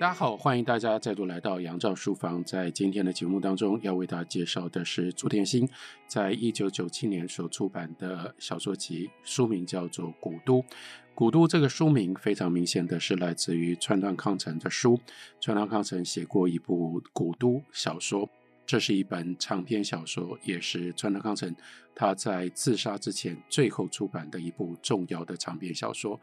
大家好，欢迎大家再度来到杨照书房。在今天的节目当中，要为大家介绍的是朱天心在1997年所出版的小说集，书名叫做《古都》。《古都》这个书名非常明显的是来自于川端康成的书。川端康成写过一部《古都》小说，这是一本长篇小说，也是川端康成他在自杀之前最后出版的一部重要的长篇小说。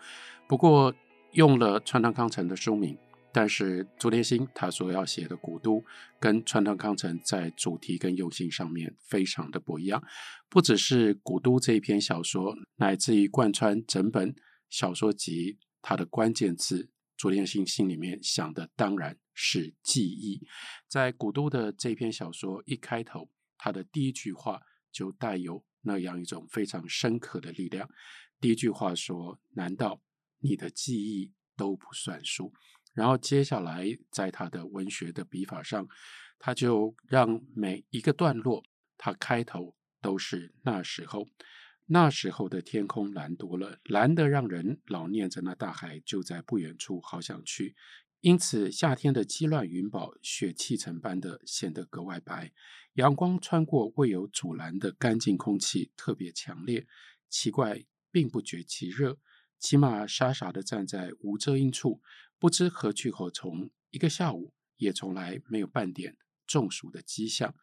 不过用了川端康成的书名，但是朱天心他所要写的古都跟川端康成在主题跟用心上面非常的不一样，不只是古都这一篇小说，乃至于贯穿整本小说集，它的关键字朱天心心里面想的当然是记忆。在古都的这篇小说一开头，他的第一句话就带有那样一种非常深刻的力量。第一句话说，难道你的记忆都不算数？然后接下来在他的文学的笔法上，他就让每一个段落他开头都是那时候，那时候的天空蓝多了，蓝得让人老念着那大海就在不远处，好想去。因此夏天的积乱云堡，雪砌成般的显得格外白，阳光穿过未有阻拦的干净空气特别强烈，奇怪并不觉其热，骑马傻傻地站在无遮阴处，不知何去何从，一个下午也从来没有半点中暑的迹象。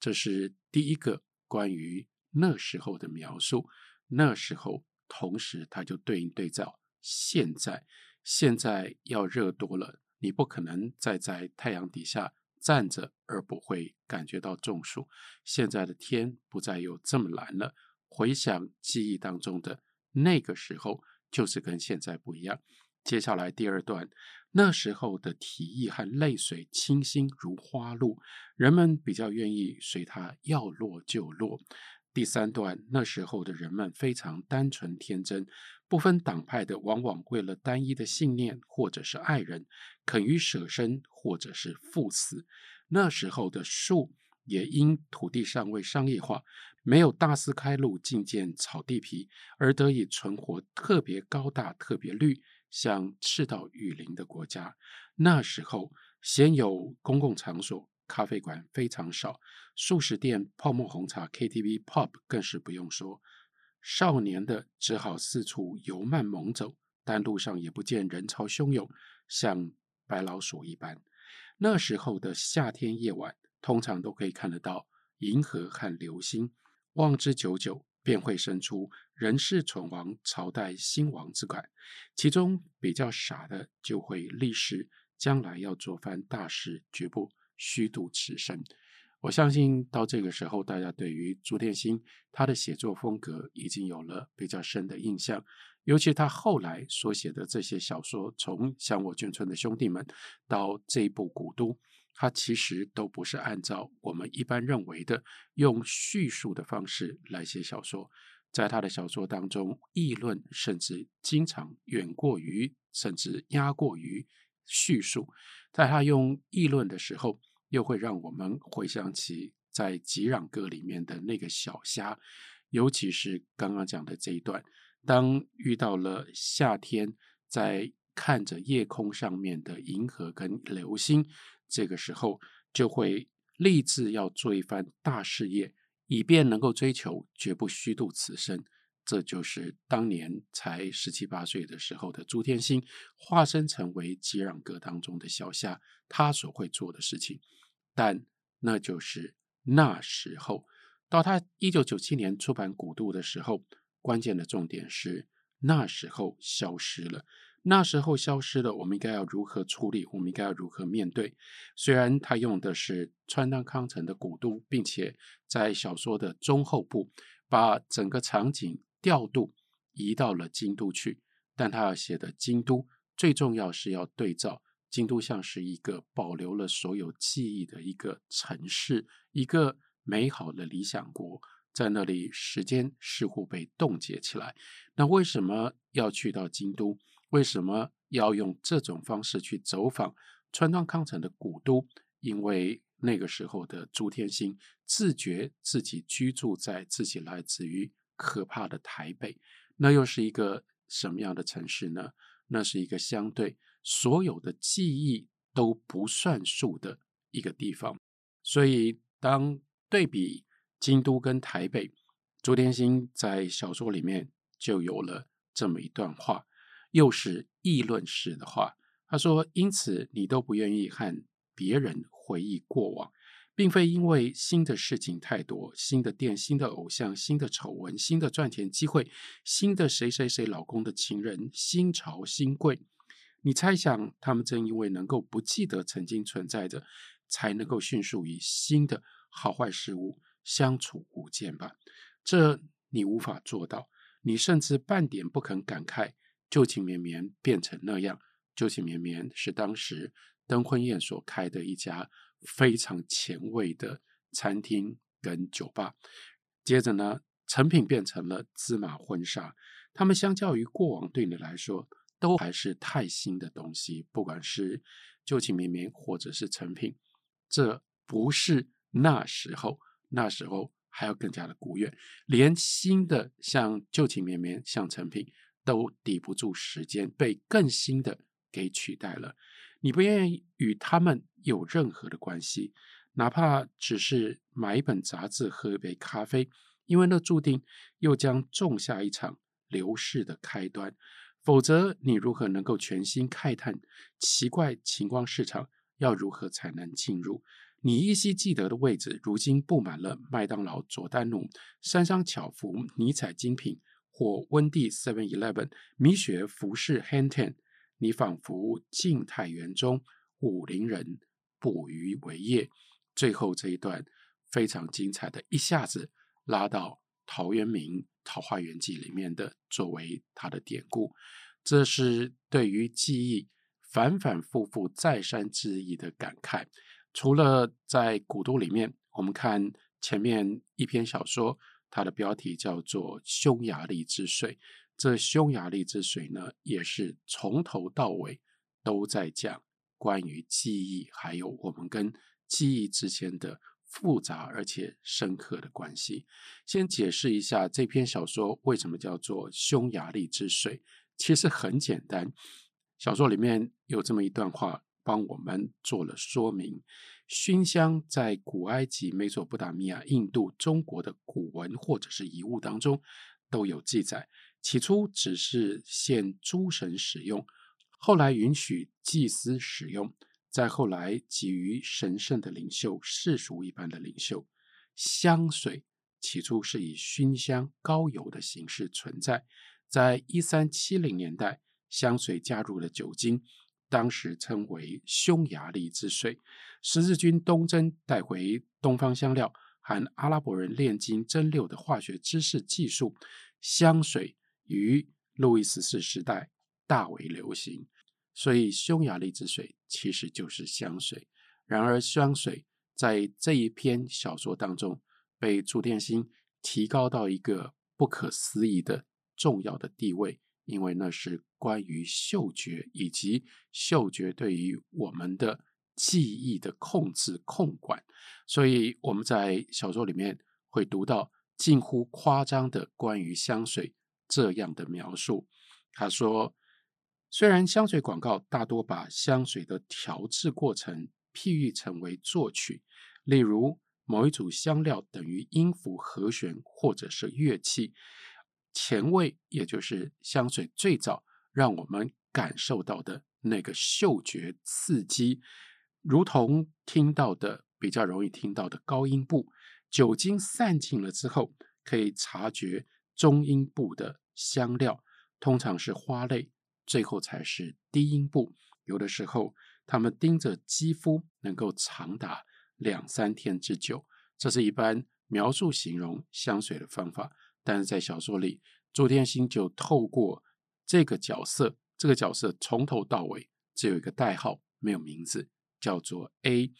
这是第一个关于那时候的描述。那时候同时它就对应对照现在，现在要热多了，你不可能再在太阳底下站着而不会感觉到中暑。现在的天不再有这么蓝了，回想记忆当中的那个时候就是跟现在不一样。接下来第二段，那时候的体液和泪水清新如花露，人们比较愿意随它要落就落。第三段，那时候的人们非常单纯天真，不分党派的，往往为了单一的信念或者是爱人，肯于舍身或者是赴死。那时候的树也因土地尚未商业化，没有大肆开路进建草地皮，而得以存活，特别高大特别绿，像赤道雨林的国家。那时候鲜有公共场所，咖啡馆非常少，素食店、泡沫红茶、 KTV、 Pub 更是不用说。少年的只好四处游漫猛走，但路上也不见人潮汹涌，像白老鼠一般。那时候的夏天夜晚通常都可以看得到银河和流星，望之久久便会生出人世存亡、朝代兴亡之感。其中比较傻的就会立誓将来要做番大事，绝不虚度此生。我相信到这个时候，大家对于朱天心他的写作风格已经有了比较深的印象，尤其他后来所写的这些小说，从像我眷村的兄弟们到这一部古都，它其实都不是按照我们一般认为的用叙述的方式来写小说。在他的小说当中，议论甚至经常远过于甚至压过于叙述。在他用议论的时候，又会让我们回想起在《击壤歌》里面的那个小虾，尤其是刚刚讲的这一段，当遇到了夏天，在看着夜空上面的银河跟流星，这个时候就会立志要做一番大事业，以便能够追求，绝不虚度此生。这就是当年才17、18岁的时候的朱天心化身成为《击壤歌》当中的小夏他所会做的事情。但那就是那时候。到他1997年出版《古都》的时候，关键的重点是那时候消失了。那时候消失了，我们应该要如何处理，我们应该要如何面对。虽然他用的是川端康成的《古都》，并且在小说的中后部把整个场景调度移到了京都去，但他要写的京都最重要是要对照京都，像是一个保留了所有记忆的一个城市，一个美好的理想国，在那里时间似乎被冻结起来。那为什么要去到京都？为什么要用这种方式去走访川端康成的古都？因为那个时候的朱天心自觉自己居住在自己来自于可怕的台北。那又是一个什么样的城市呢？那是一个相对所有的记忆都不算数的一个地方。所以当对比京都跟台北，朱天心在小说里面就有了这么一段话，又是议论式的话。他说，因此你都不愿意和别人回忆过往，并非因为新的事情太多，新的店，新的偶像，新的丑闻，新的赚钱机会，新的谁谁谁老公的情人，新潮新贵。你猜想他们正因为能够不记得曾经存在的，才能够迅速与新的好坏事物相处无间吧？这你无法做到，你甚至半点不肯感慨旧情绵绵变成那样。旧情绵绵是当时灯婚宴所开的一家非常前卫的餐厅跟酒吧。接着呢，成品变成了芝麻婚纱，他们相较于过往对你来说都还是太新的东西，不管是旧情绵绵或者是成品，这不是那时候还要更加的古远，连新的像旧情绵绵像成品都抵不住时间，被更新的给取代了。你不愿意与他们有任何的关系，哪怕只是买一本杂志喝一杯咖啡，因为那注定又将种下一场流逝的开端。否则你如何能够全心慨叹奇怪情况市场要如何才能进入？你依稀记得的位置如今布满了麦当劳、佐丹奴、三商巧福、尼采精品或温蒂 7-Eleven、 米雪服饰 Hanten。你仿佛进太原中，武陵人捕鱼为业。最后这一段非常精彩的，一下子拉到陶渊明《桃花源记》里面的作为他的典故。这是对于记忆反反复复再三质疑的感慨。除了在古都里面，我们看前面一篇小说，它的标题叫做《匈牙利之水》。这匈牙利之水呢，也是从头到尾都在讲关于记忆，还有我们跟记忆之间的复杂而且深刻的关系。先解释一下这篇小说为什么叫做匈牙利之水，其实很简单，小说里面有这么一段话帮我们做了说明。熏香在古埃及、美索不达米亚、印度、中国的古文或者是遗物当中都有记载，起初只是限诸神使用，后来允许祭司使用，再后来给予神圣的领袖、世俗一般的领袖。香水起初是以熏香膏油的形式存在，在1370年代香水加入了酒精，当时称为匈牙利之水。十字军东征带回东方香料和阿拉伯人炼金蒸馏的化学知识技术，香水于路易14时代大为流行，所以匈牙利之水其实就是香水。然而香水在这一篇小说当中被朱天心提高到一个不可思议的重要的地位，因为那是关于嗅觉以及嗅觉对于我们的记忆的控制控管。所以我们在小说里面会读到近乎夸张的关于香水这样的描述。他说，虽然香水广告大多把香水的调制过程譬喻成为作曲，例如某一组香料等于音符、和弦或者是乐器。前味也就是香水最早让我们感受到的那个嗅觉刺激，如同听到的比较容易听到的高音部。酒精散尽了之后，可以察觉中音部的香料，通常是花类，最后才是低音部。有的时候他们盯着肌肤能够长达2-3天之久，这是一般描述形容香水的方法。但是在小说里，朱天心就透过这个角色从头到尾只有一个代号，没有名字，叫做 A，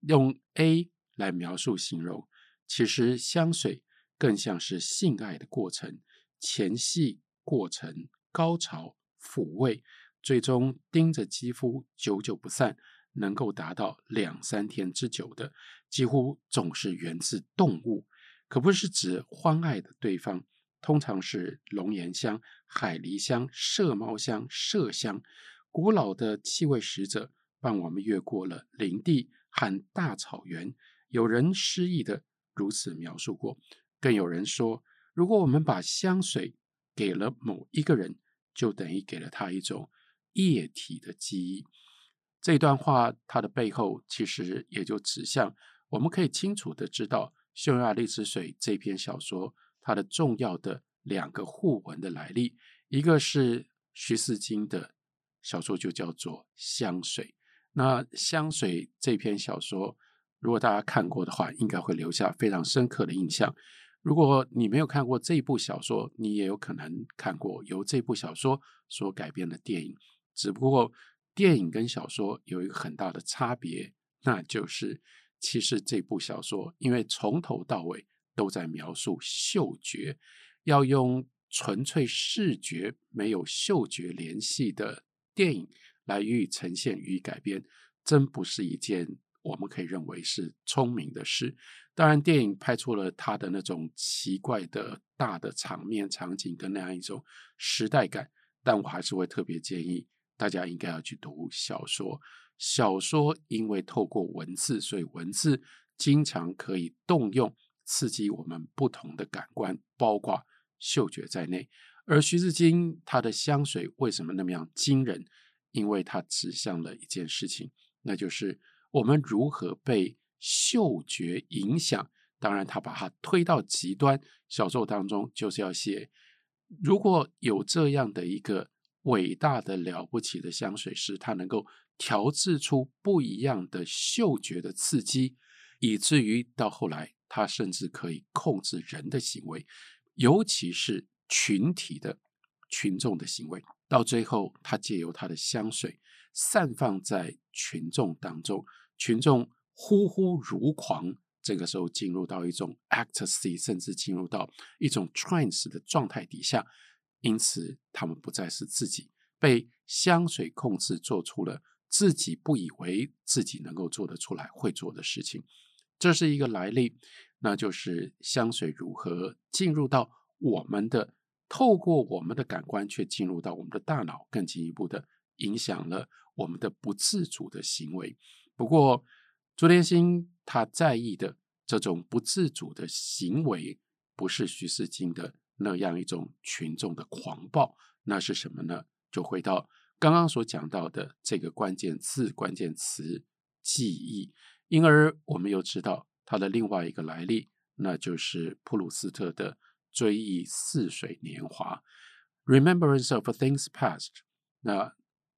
用 A 来描述形容。其实香水更像是性爱的过程，前戏、过程、高潮、抚慰，最终盯着肌肤久久不散，能够达到2-3天之久的，几乎总是源自动物，可不是指欢爱的对方，通常是龙涎香、海狸香、麝猫香、麝香。古老的气味使者伴我们越过了林地和大草原。有人诗意的如此描述过，更有人说，如果我们把香水给了某一个人，就等于给了他一种液体的记忆。这段话它的背后其实也就指向，我们可以清楚的知道《匈牙利之水》这篇小说它的重要的两个互文的来历，一个是徐四金的小说就叫做香水。那香水这篇小说如果大家看过的话，应该会留下非常深刻的印象。如果你没有看过这部小说，你也有可能看过由这部小说所改编的电影，只不过电影跟小说有一个很大的差别，那就是其实这部小说因为从头到尾都在描述嗅觉，要用纯粹视觉没有嗅觉联系的电影来予以呈现予以改编，真不是一件我们可以认为是聪明的事。当然电影拍出了它的那种奇怪的大的场面场景跟那样一种时代感，但我还是会特别建议大家应该要去读小说。小说因为透过文字，所以文字经常可以动用刺激我们不同的感官，包括嗅觉在内。而徐志金他的香水为什么那么样惊人，因为它指向了一件事情，那就是我们如何被嗅觉影响。当然他把它推到极端，小说当中就是要写，如果有这样的一个伟大的了不起的香水师，它能够调制出不一样的嗅觉的刺激，以至于到后来它甚至可以控制人的行为，尤其是群体的群众的行为。到最后它借由它的香水散放在群众当中，群众呼呼如狂，这个时候进入到一种 ecstasy， 甚至进入到一种 trance 的状态底下。因此他们不再是自己，被香水控制，做出了自己不以为自己能够做得出来会做的事情。这是一个来历，那就是香水如何进入到我们的，透过我们的感官却进入到我们的大脑，更进一步的影响了我们的不自主的行为。不过朱天心他在意的这种不自主的行为，不是徐世金的那样一种群众的狂暴，那是什么呢？就回到刚刚所讲到的这个关键词记忆。因而我们又知道它的另外一个来历，那就是普鲁斯特的追忆似水年华 Remembrance of Things Past，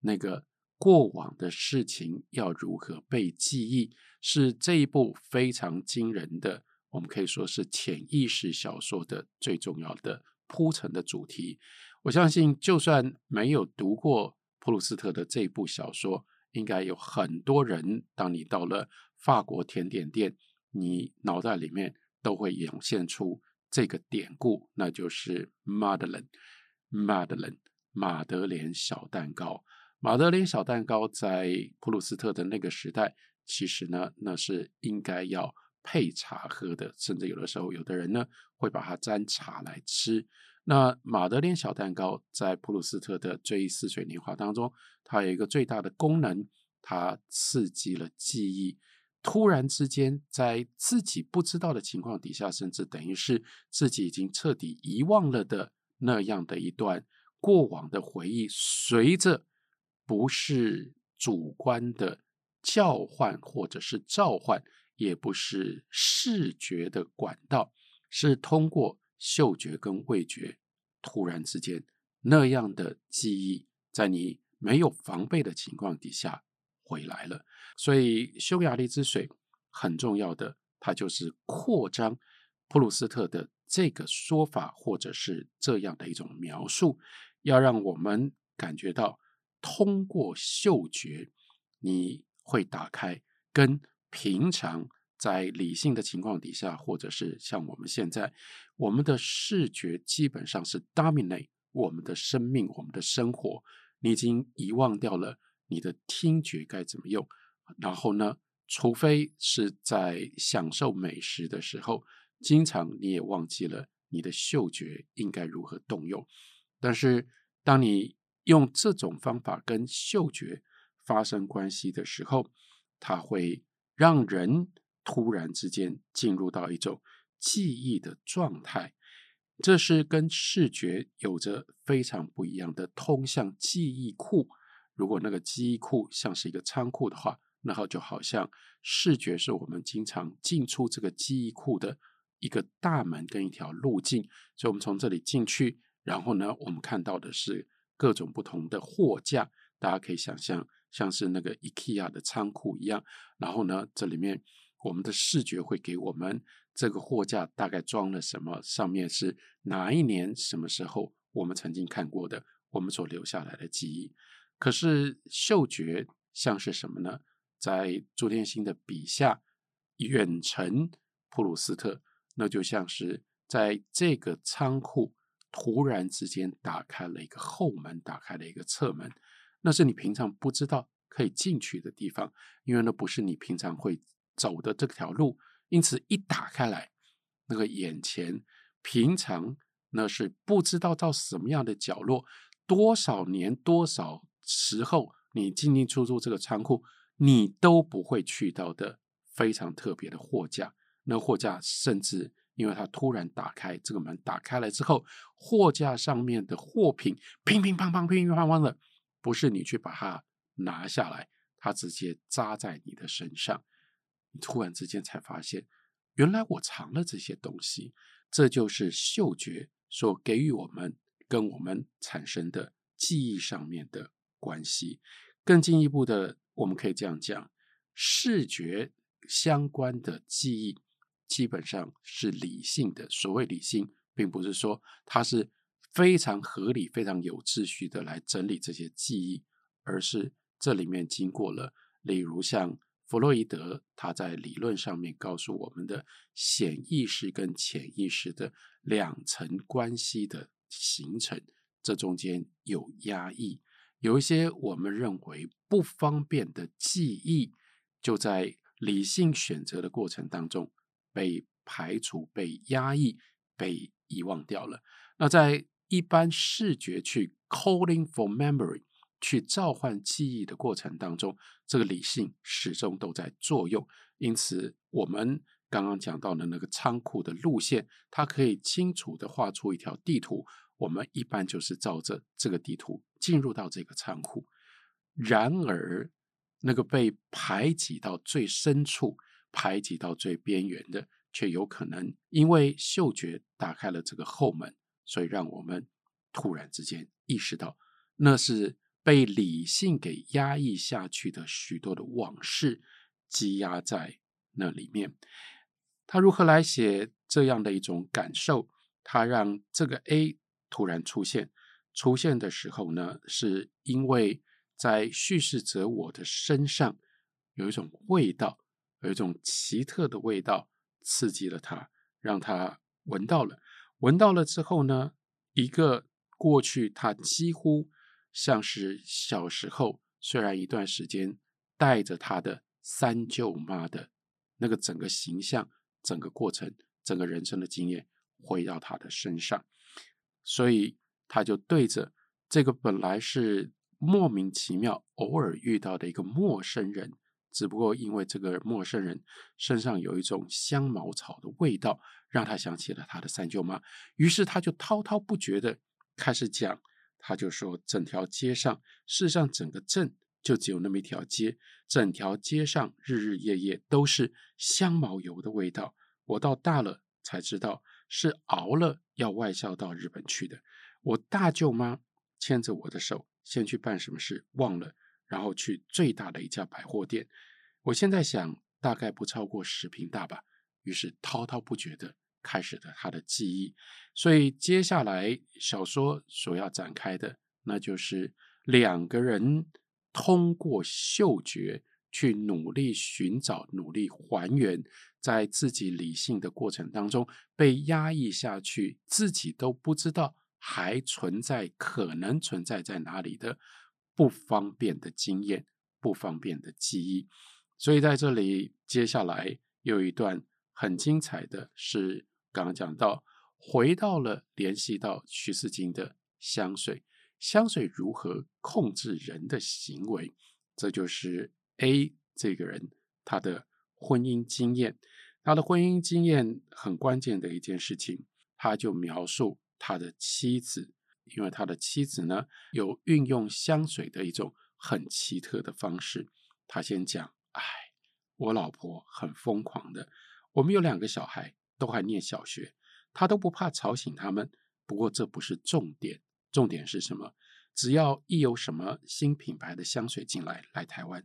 那个过往的事情要如何被记忆，是这一部非常惊人的，我们可以说是潜意识小说的最重要的铺陈的主题。我相信就算没有读过普鲁斯特的这部小说，应该有很多人，当你到了法国甜点店，你脑袋里面都会涌现出这个典故，那就是 Madeleine 马德莲小蛋糕。马德莲小蛋糕在普鲁斯特的那个时代，其实呢，那是应该要配茶喝的，甚至有的时候有的人呢会把它沾茶来吃。那马德莲小蛋糕在普鲁斯特的追忆似水年华当中，它有一个最大的功能，它刺激了记忆，突然之间在自己不知道的情况底下，甚至等于是自己已经彻底遗忘了的那样的一段过往的回忆，随着不是主观的叫唤或者是召唤，也不是视觉的管道，是通过嗅觉跟味觉，突然之间那样的记忆在你没有防备的情况底下回来了。所以匈牙利之水很重要的，它就是扩张普鲁斯特的这个说法，或者是这样的一种描述，要让我们感觉到通过嗅觉你会打开跟平常在理性的情况底下，或者是像我们现在，我们的视觉基本上是 dominate 我们的生命，我们的生活，你已经遗忘掉了你的听觉该怎么用。然后呢，除非是在享受美食的时候，经常你也忘记了你的嗅觉应该如何动用。但是当你用这种方法跟嗅觉发生关系的时候，它会让人突然之间进入到一种记忆的状态，这是跟视觉有着非常不一样的通向记忆库。如果那个记忆库像是一个仓库的话，那就好像视觉是我们经常进出这个记忆库的一个大门跟一条路径，所以我们从这里进去，然后呢，我们看到的是各种不同的货架，大家可以想象像是那个 IKEA 的仓库一样，然后呢，这里面我们的视觉会给我们这个货架大概装了什么，上面是哪一年什么时候我们曾经看过的，我们所留下来的记忆。可是嗅觉像是什么呢？在朱天心的笔下，远程普鲁斯特，那就像是在这个仓库突然之间打开了一个后门，打开了一个侧门，那是你平常不知道可以进去的地方，因为那不是你平常会走的这条路，因此一打开来，那个眼前平常那是不知道到什么样的角落，多少年多少时候你进进出出这个仓库你都不会去到的非常特别的货架。那货架甚至因为它突然打开，这个门打开了之后，货架上面的货品乒乒乓乓乒乒乓乓的，不是你去把它拿下来，它直接扎在你的身上，你突然之间才发现原来我藏了这些东西。这就是嗅觉所给予我们跟我们产生的记忆上面的关系。更进一步的，我们可以这样讲，视觉相关的记忆基本上是理性的。所谓理性，并不是说它是非常合理非常有秩序的来整理这些记忆，而是这里面经过了例如像弗洛伊德他在理论上面告诉我们的显意识跟潜意识的两层关系的形成，这中间有压抑，有一些我们认为不方便的记忆就在理性选择的过程当中被排除、被压抑、被遗忘掉了。那在一般视觉去 calling for memory 去召唤记忆的过程当中，这个理性始终都在作用。因此我们刚刚讲到的那个仓库的路线，它可以清楚地画出一条地图，我们一般就是照着这个地图进入到这个仓库。然而那个被排挤到最深处、排挤到最边缘的，却有可能因为嗅觉打开了这个后门，所以让我们突然之间意识到那是被理性给压抑下去的许多的往事积压在那里面。他如何来写这样的一种感受？他让这个 A 突然出现的时候呢，是因为在叙事者我的身上有一种味道，有一种奇特的味道刺激了他，让他闻到了之后呢，一个过去他几乎像是小时候虽然一段时间带着他的三舅妈的那个整个形象、整个过程、整个人生的经验回到他的身上，所以他就对着这个本来是莫名其妙偶尔遇到的一个陌生人，只不过因为这个陌生人身上有一种香茅草的味道，让他想起了他的三舅妈，于是他就滔滔不绝的开始讲。他就说整条街上，事实上整个镇就只有那么一条街，整条街上日日夜夜都是香茅油的味道，我到大了才知道是熬了要外销到日本去的。我大舅妈牵着我的手先去办什么事忘了，然后去最大的一家百货店，我现在想大概不超过10平大吧。于是滔滔不绝的开始了他的记忆。所以接下来小说所要展开的，那就是两个人通过嗅觉去努力寻找、努力还原在自己理性的过程当中被压抑下去，自己都不知道还存在、可能存在在哪里的不方便的经验、不方便的记忆。所以在这里接下来有一段很精彩的，是刚刚讲到回到了联系到徐斯金的香水，香水如何控制人的行为。这就是 A 这个人他的婚姻经验。他的婚姻经验很关键的一件事情，他就描述他的妻子，因为他的妻子呢有运用香水的一种很奇特的方式。他先讲，哎，我老婆很疯狂的，我们有2个小孩都还念小学，他都不怕吵醒他们。不过这不是重点，重点是什么？只要一有什么新品牌的香水进来台湾，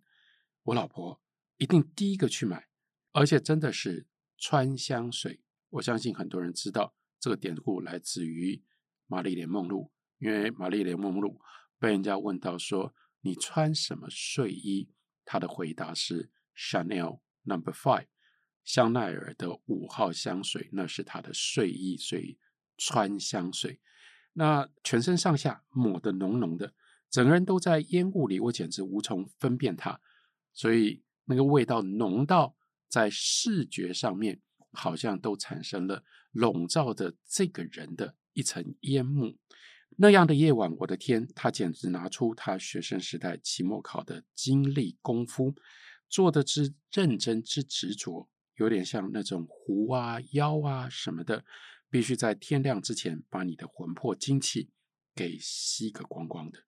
我老婆一定第一个去买，而且真的是川香水。我相信很多人知道这个典故来自于玛丽莲梦露，因为玛丽莲梦露被人家问到说你穿什么睡衣，她的回答是 Chanel No.5， 香奈儿的5号香水，那是她的睡衣，所以川香水。那全身上下抹得浓浓的，整个人都在烟雾里，我简直无从分辨它，所以那个味道浓到在视觉上面好像都产生了笼罩着这个人的一层烟幕。那样的夜晚，我的天，他简直拿出他学生时代期末考的精力功夫，做得之认真之执着，有点像那种狐啊妖啊什么的，必须在天亮之前把你的魂魄精气给吸个光光的。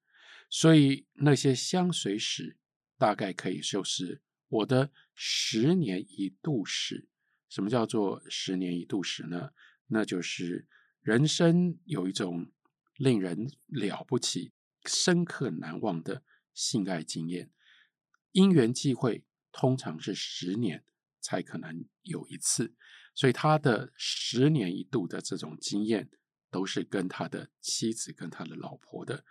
所以那些香水史大概可以就是我的10年一度史。什么叫做10年一度史呢？那就是人生有一种令人了不起深刻难忘的性爱经验，因缘际会通常是10年才可能有一次，所以他的10年一度的这种经验都是跟他的妻子跟他的老婆的。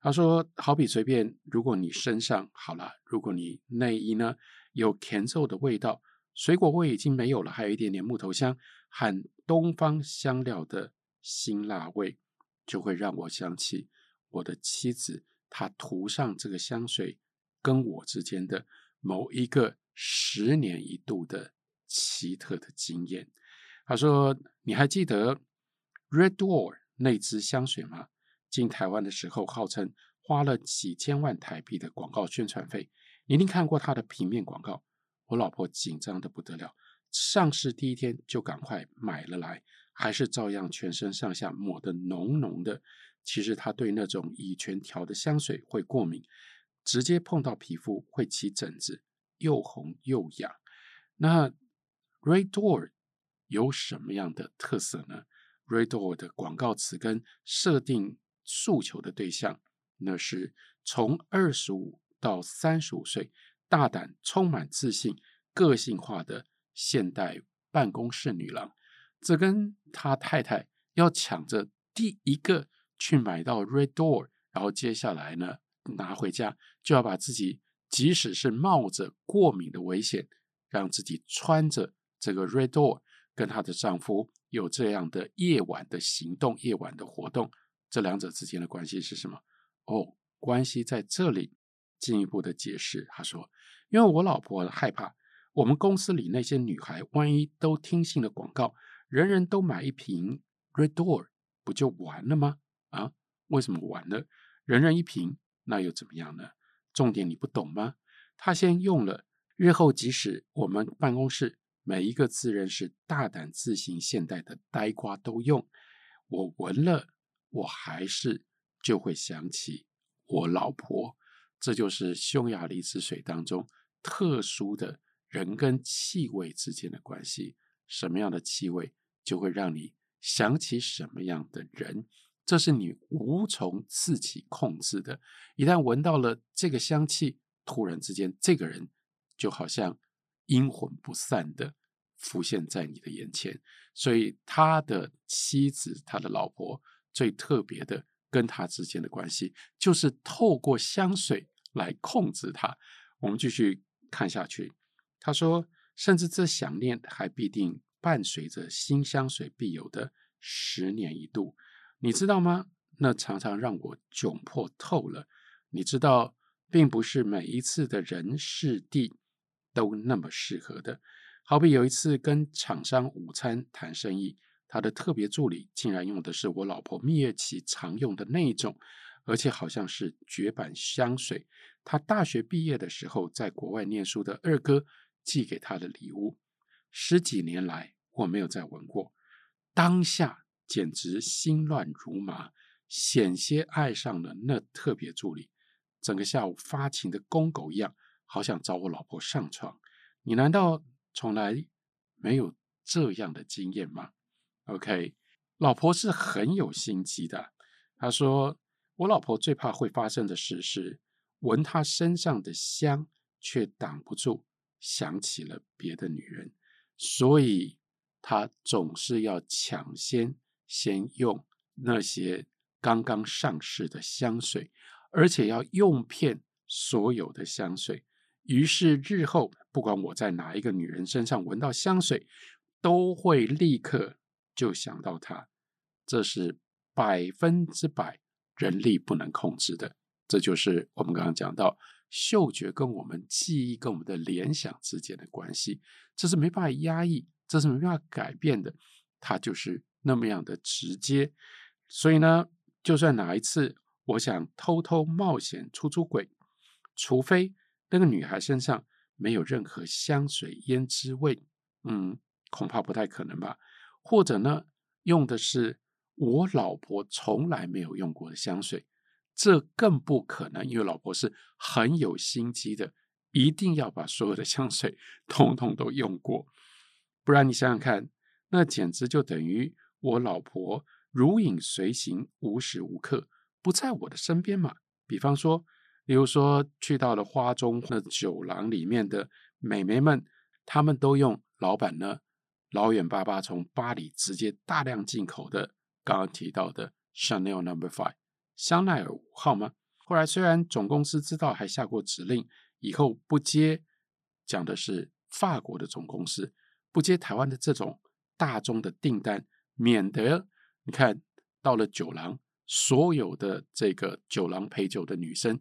他说好比随便，如果你身上好了，如果你内衣呢有甜臭的味道，水果味已经没有了，还有一点点木头香和东方香料的辛辣味，就会让我想起我的妻子她涂上这个香水跟我之间的某一个10年一度的奇特的经验。他说你还记得 Red Door 那支香水吗？进台湾的时候号称花了几千万台币的广告宣传费，你一定看过它的平面广告。我老婆紧张得不得了，上市第一天就赶快买了来，还是照样全身上下抹得浓浓的。其实她对那种乙醛调的香水会过敏，直接碰到皮肤会起疹子，又红又痒。那 Red Door 有什么样的特色呢？ Red Door 的广告词跟设定诉求的对象，那是从25到35岁大胆充满自信个性化的现代办公室女郎。这跟她太太要抢着第一个去买到 Red Door， 然后接下来呢拿回家就要把自己即使是冒着过敏的危险，让自己穿着这个 Red Door 跟她的丈夫有这样的夜晚的行动，夜晚的活动。这两者之间的关系是什么？哦，关系在这里。进一步的解释，她说因为我老婆害怕我们公司里那些女孩万一都听信了广告，人人都买一瓶 Red Door 不就完了吗？啊，为什么完了？人人一瓶那又怎么样呢？重点你不懂吗？她先用了，日后即使我们办公室每一个自认是大胆自行现代的呆瓜都用，我闻了我还是就会想起我老婆。这就是匈牙利之水当中特殊的人跟气味之间的关系，什么样的气味就会让你想起什么样的人，这是你无从自己控制的。一旦闻到了这个香气，突然之间这个人就好像阴魂不散的浮现在你的眼前。所以他的妻子他的老婆最特别的跟他之间的关系，就是透过香水来控制他。我们继续看下去，他说甚至这想念还必定伴随着新香水必有的10年一度，你知道吗？那常常让我窘迫透了。你知道并不是每一次的人事地都那么适合的。好比有一次跟厂商午餐谈生意，他的特别助理竟然用的是我老婆蜜月期常用的那一种，而且好像是绝版香水。他大学毕业的时候，在国外念书的二哥寄给他的礼物。10几年来，我没有再闻过。当下简直心乱如麻，险些爱上了那特别助理。整个下午发情的公狗一样，好想找我老婆上床。你难道从来没有这样的经验吗？ OK， 老婆是很有心机的。她说，我老婆最怕会发生的事是闻她身上的香，却挡不住想起了别的女人，所以她总是要抢先用那些刚刚上市的香水，而且要用遍所有的香水。于是日后不管我在哪一个女人身上闻到香水，都会立刻就想到她。这是100%人力不能控制的。这就是我们刚刚讲到嗅觉跟我们记忆跟我们的联想之间的关系，这是没办法压抑，这是没办法改变的，它就是那么样的直接。所以呢，就算哪一次我想偷偷冒险出轨，除非那个女孩身上没有任何香水胭脂味，恐怕不太可能吧。或者呢，用的是我老婆从来没有用过的香水，这更不可能，因为老婆是很有心机的，一定要把所有的香水统统都用过。不然你想想看，那简直就等于我老婆如影随形，无时无刻不在我的身边嘛。例如说去到了花中那酒廊里面的美眉们，他们都用老板呢老远巴巴从巴黎直接大量进口的刚刚提到的 Chanel No.5 香奈儿5号吗？后来虽然总公司知道，还下过指令以后不接，讲的是法国的总公司，不接台湾的这种大宗的订单，免得你看到了酒廊，所有的这个酒廊陪酒的女生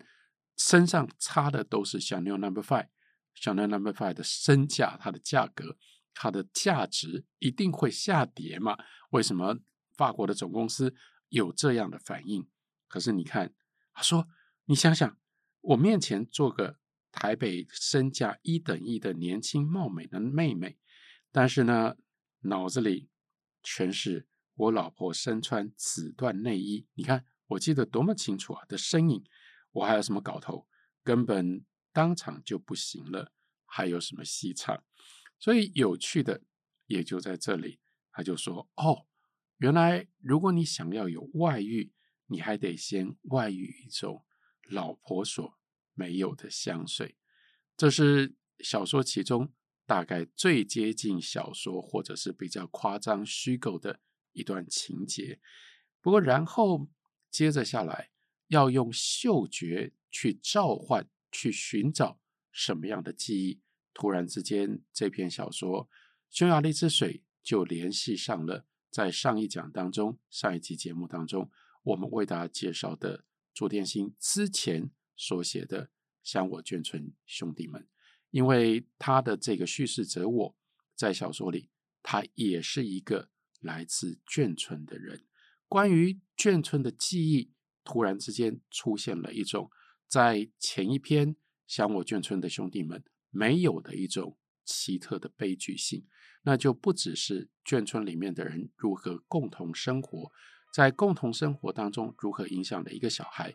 身上插的都是 Chanel No.5。 Chanel No.5 的身价，它的价格，它的价值一定会下跌嘛。为什么法国的总公司有这样的反应？可是你看，他说你想想，我面前做个台北身价1等1的年轻貌美的妹妹，但是呢脑子里全是我老婆身穿紫缎内衣，你看我记得多么清楚啊的身影，我还有什么搞头？根本当场就不行了，还有什么戏唱？所以有趣的也就在这里，他就说，哦，原来如果你想要有外遇，你还得先外遇一种老婆所没有的香水。这是小说其中大概最接近小说或者是比较夸张虚构的一段情节。不过然后接着下来要用嗅觉去召唤，去寻找什么样的记忆。突然之间这篇小说匈牙利之水就联系上了在上一集节目当中我们为大家介绍的朱天心之前所写的向我眷村兄弟们。因为他的这个叙事者我在小说里他也是一个来自眷村的人，关于眷村的记忆突然之间出现了一种在前一篇想我眷村的兄弟们没有的一种奇特的悲剧性。那就不只是眷村里面的人如何共同生活，在共同生活当中如何影响了一个小孩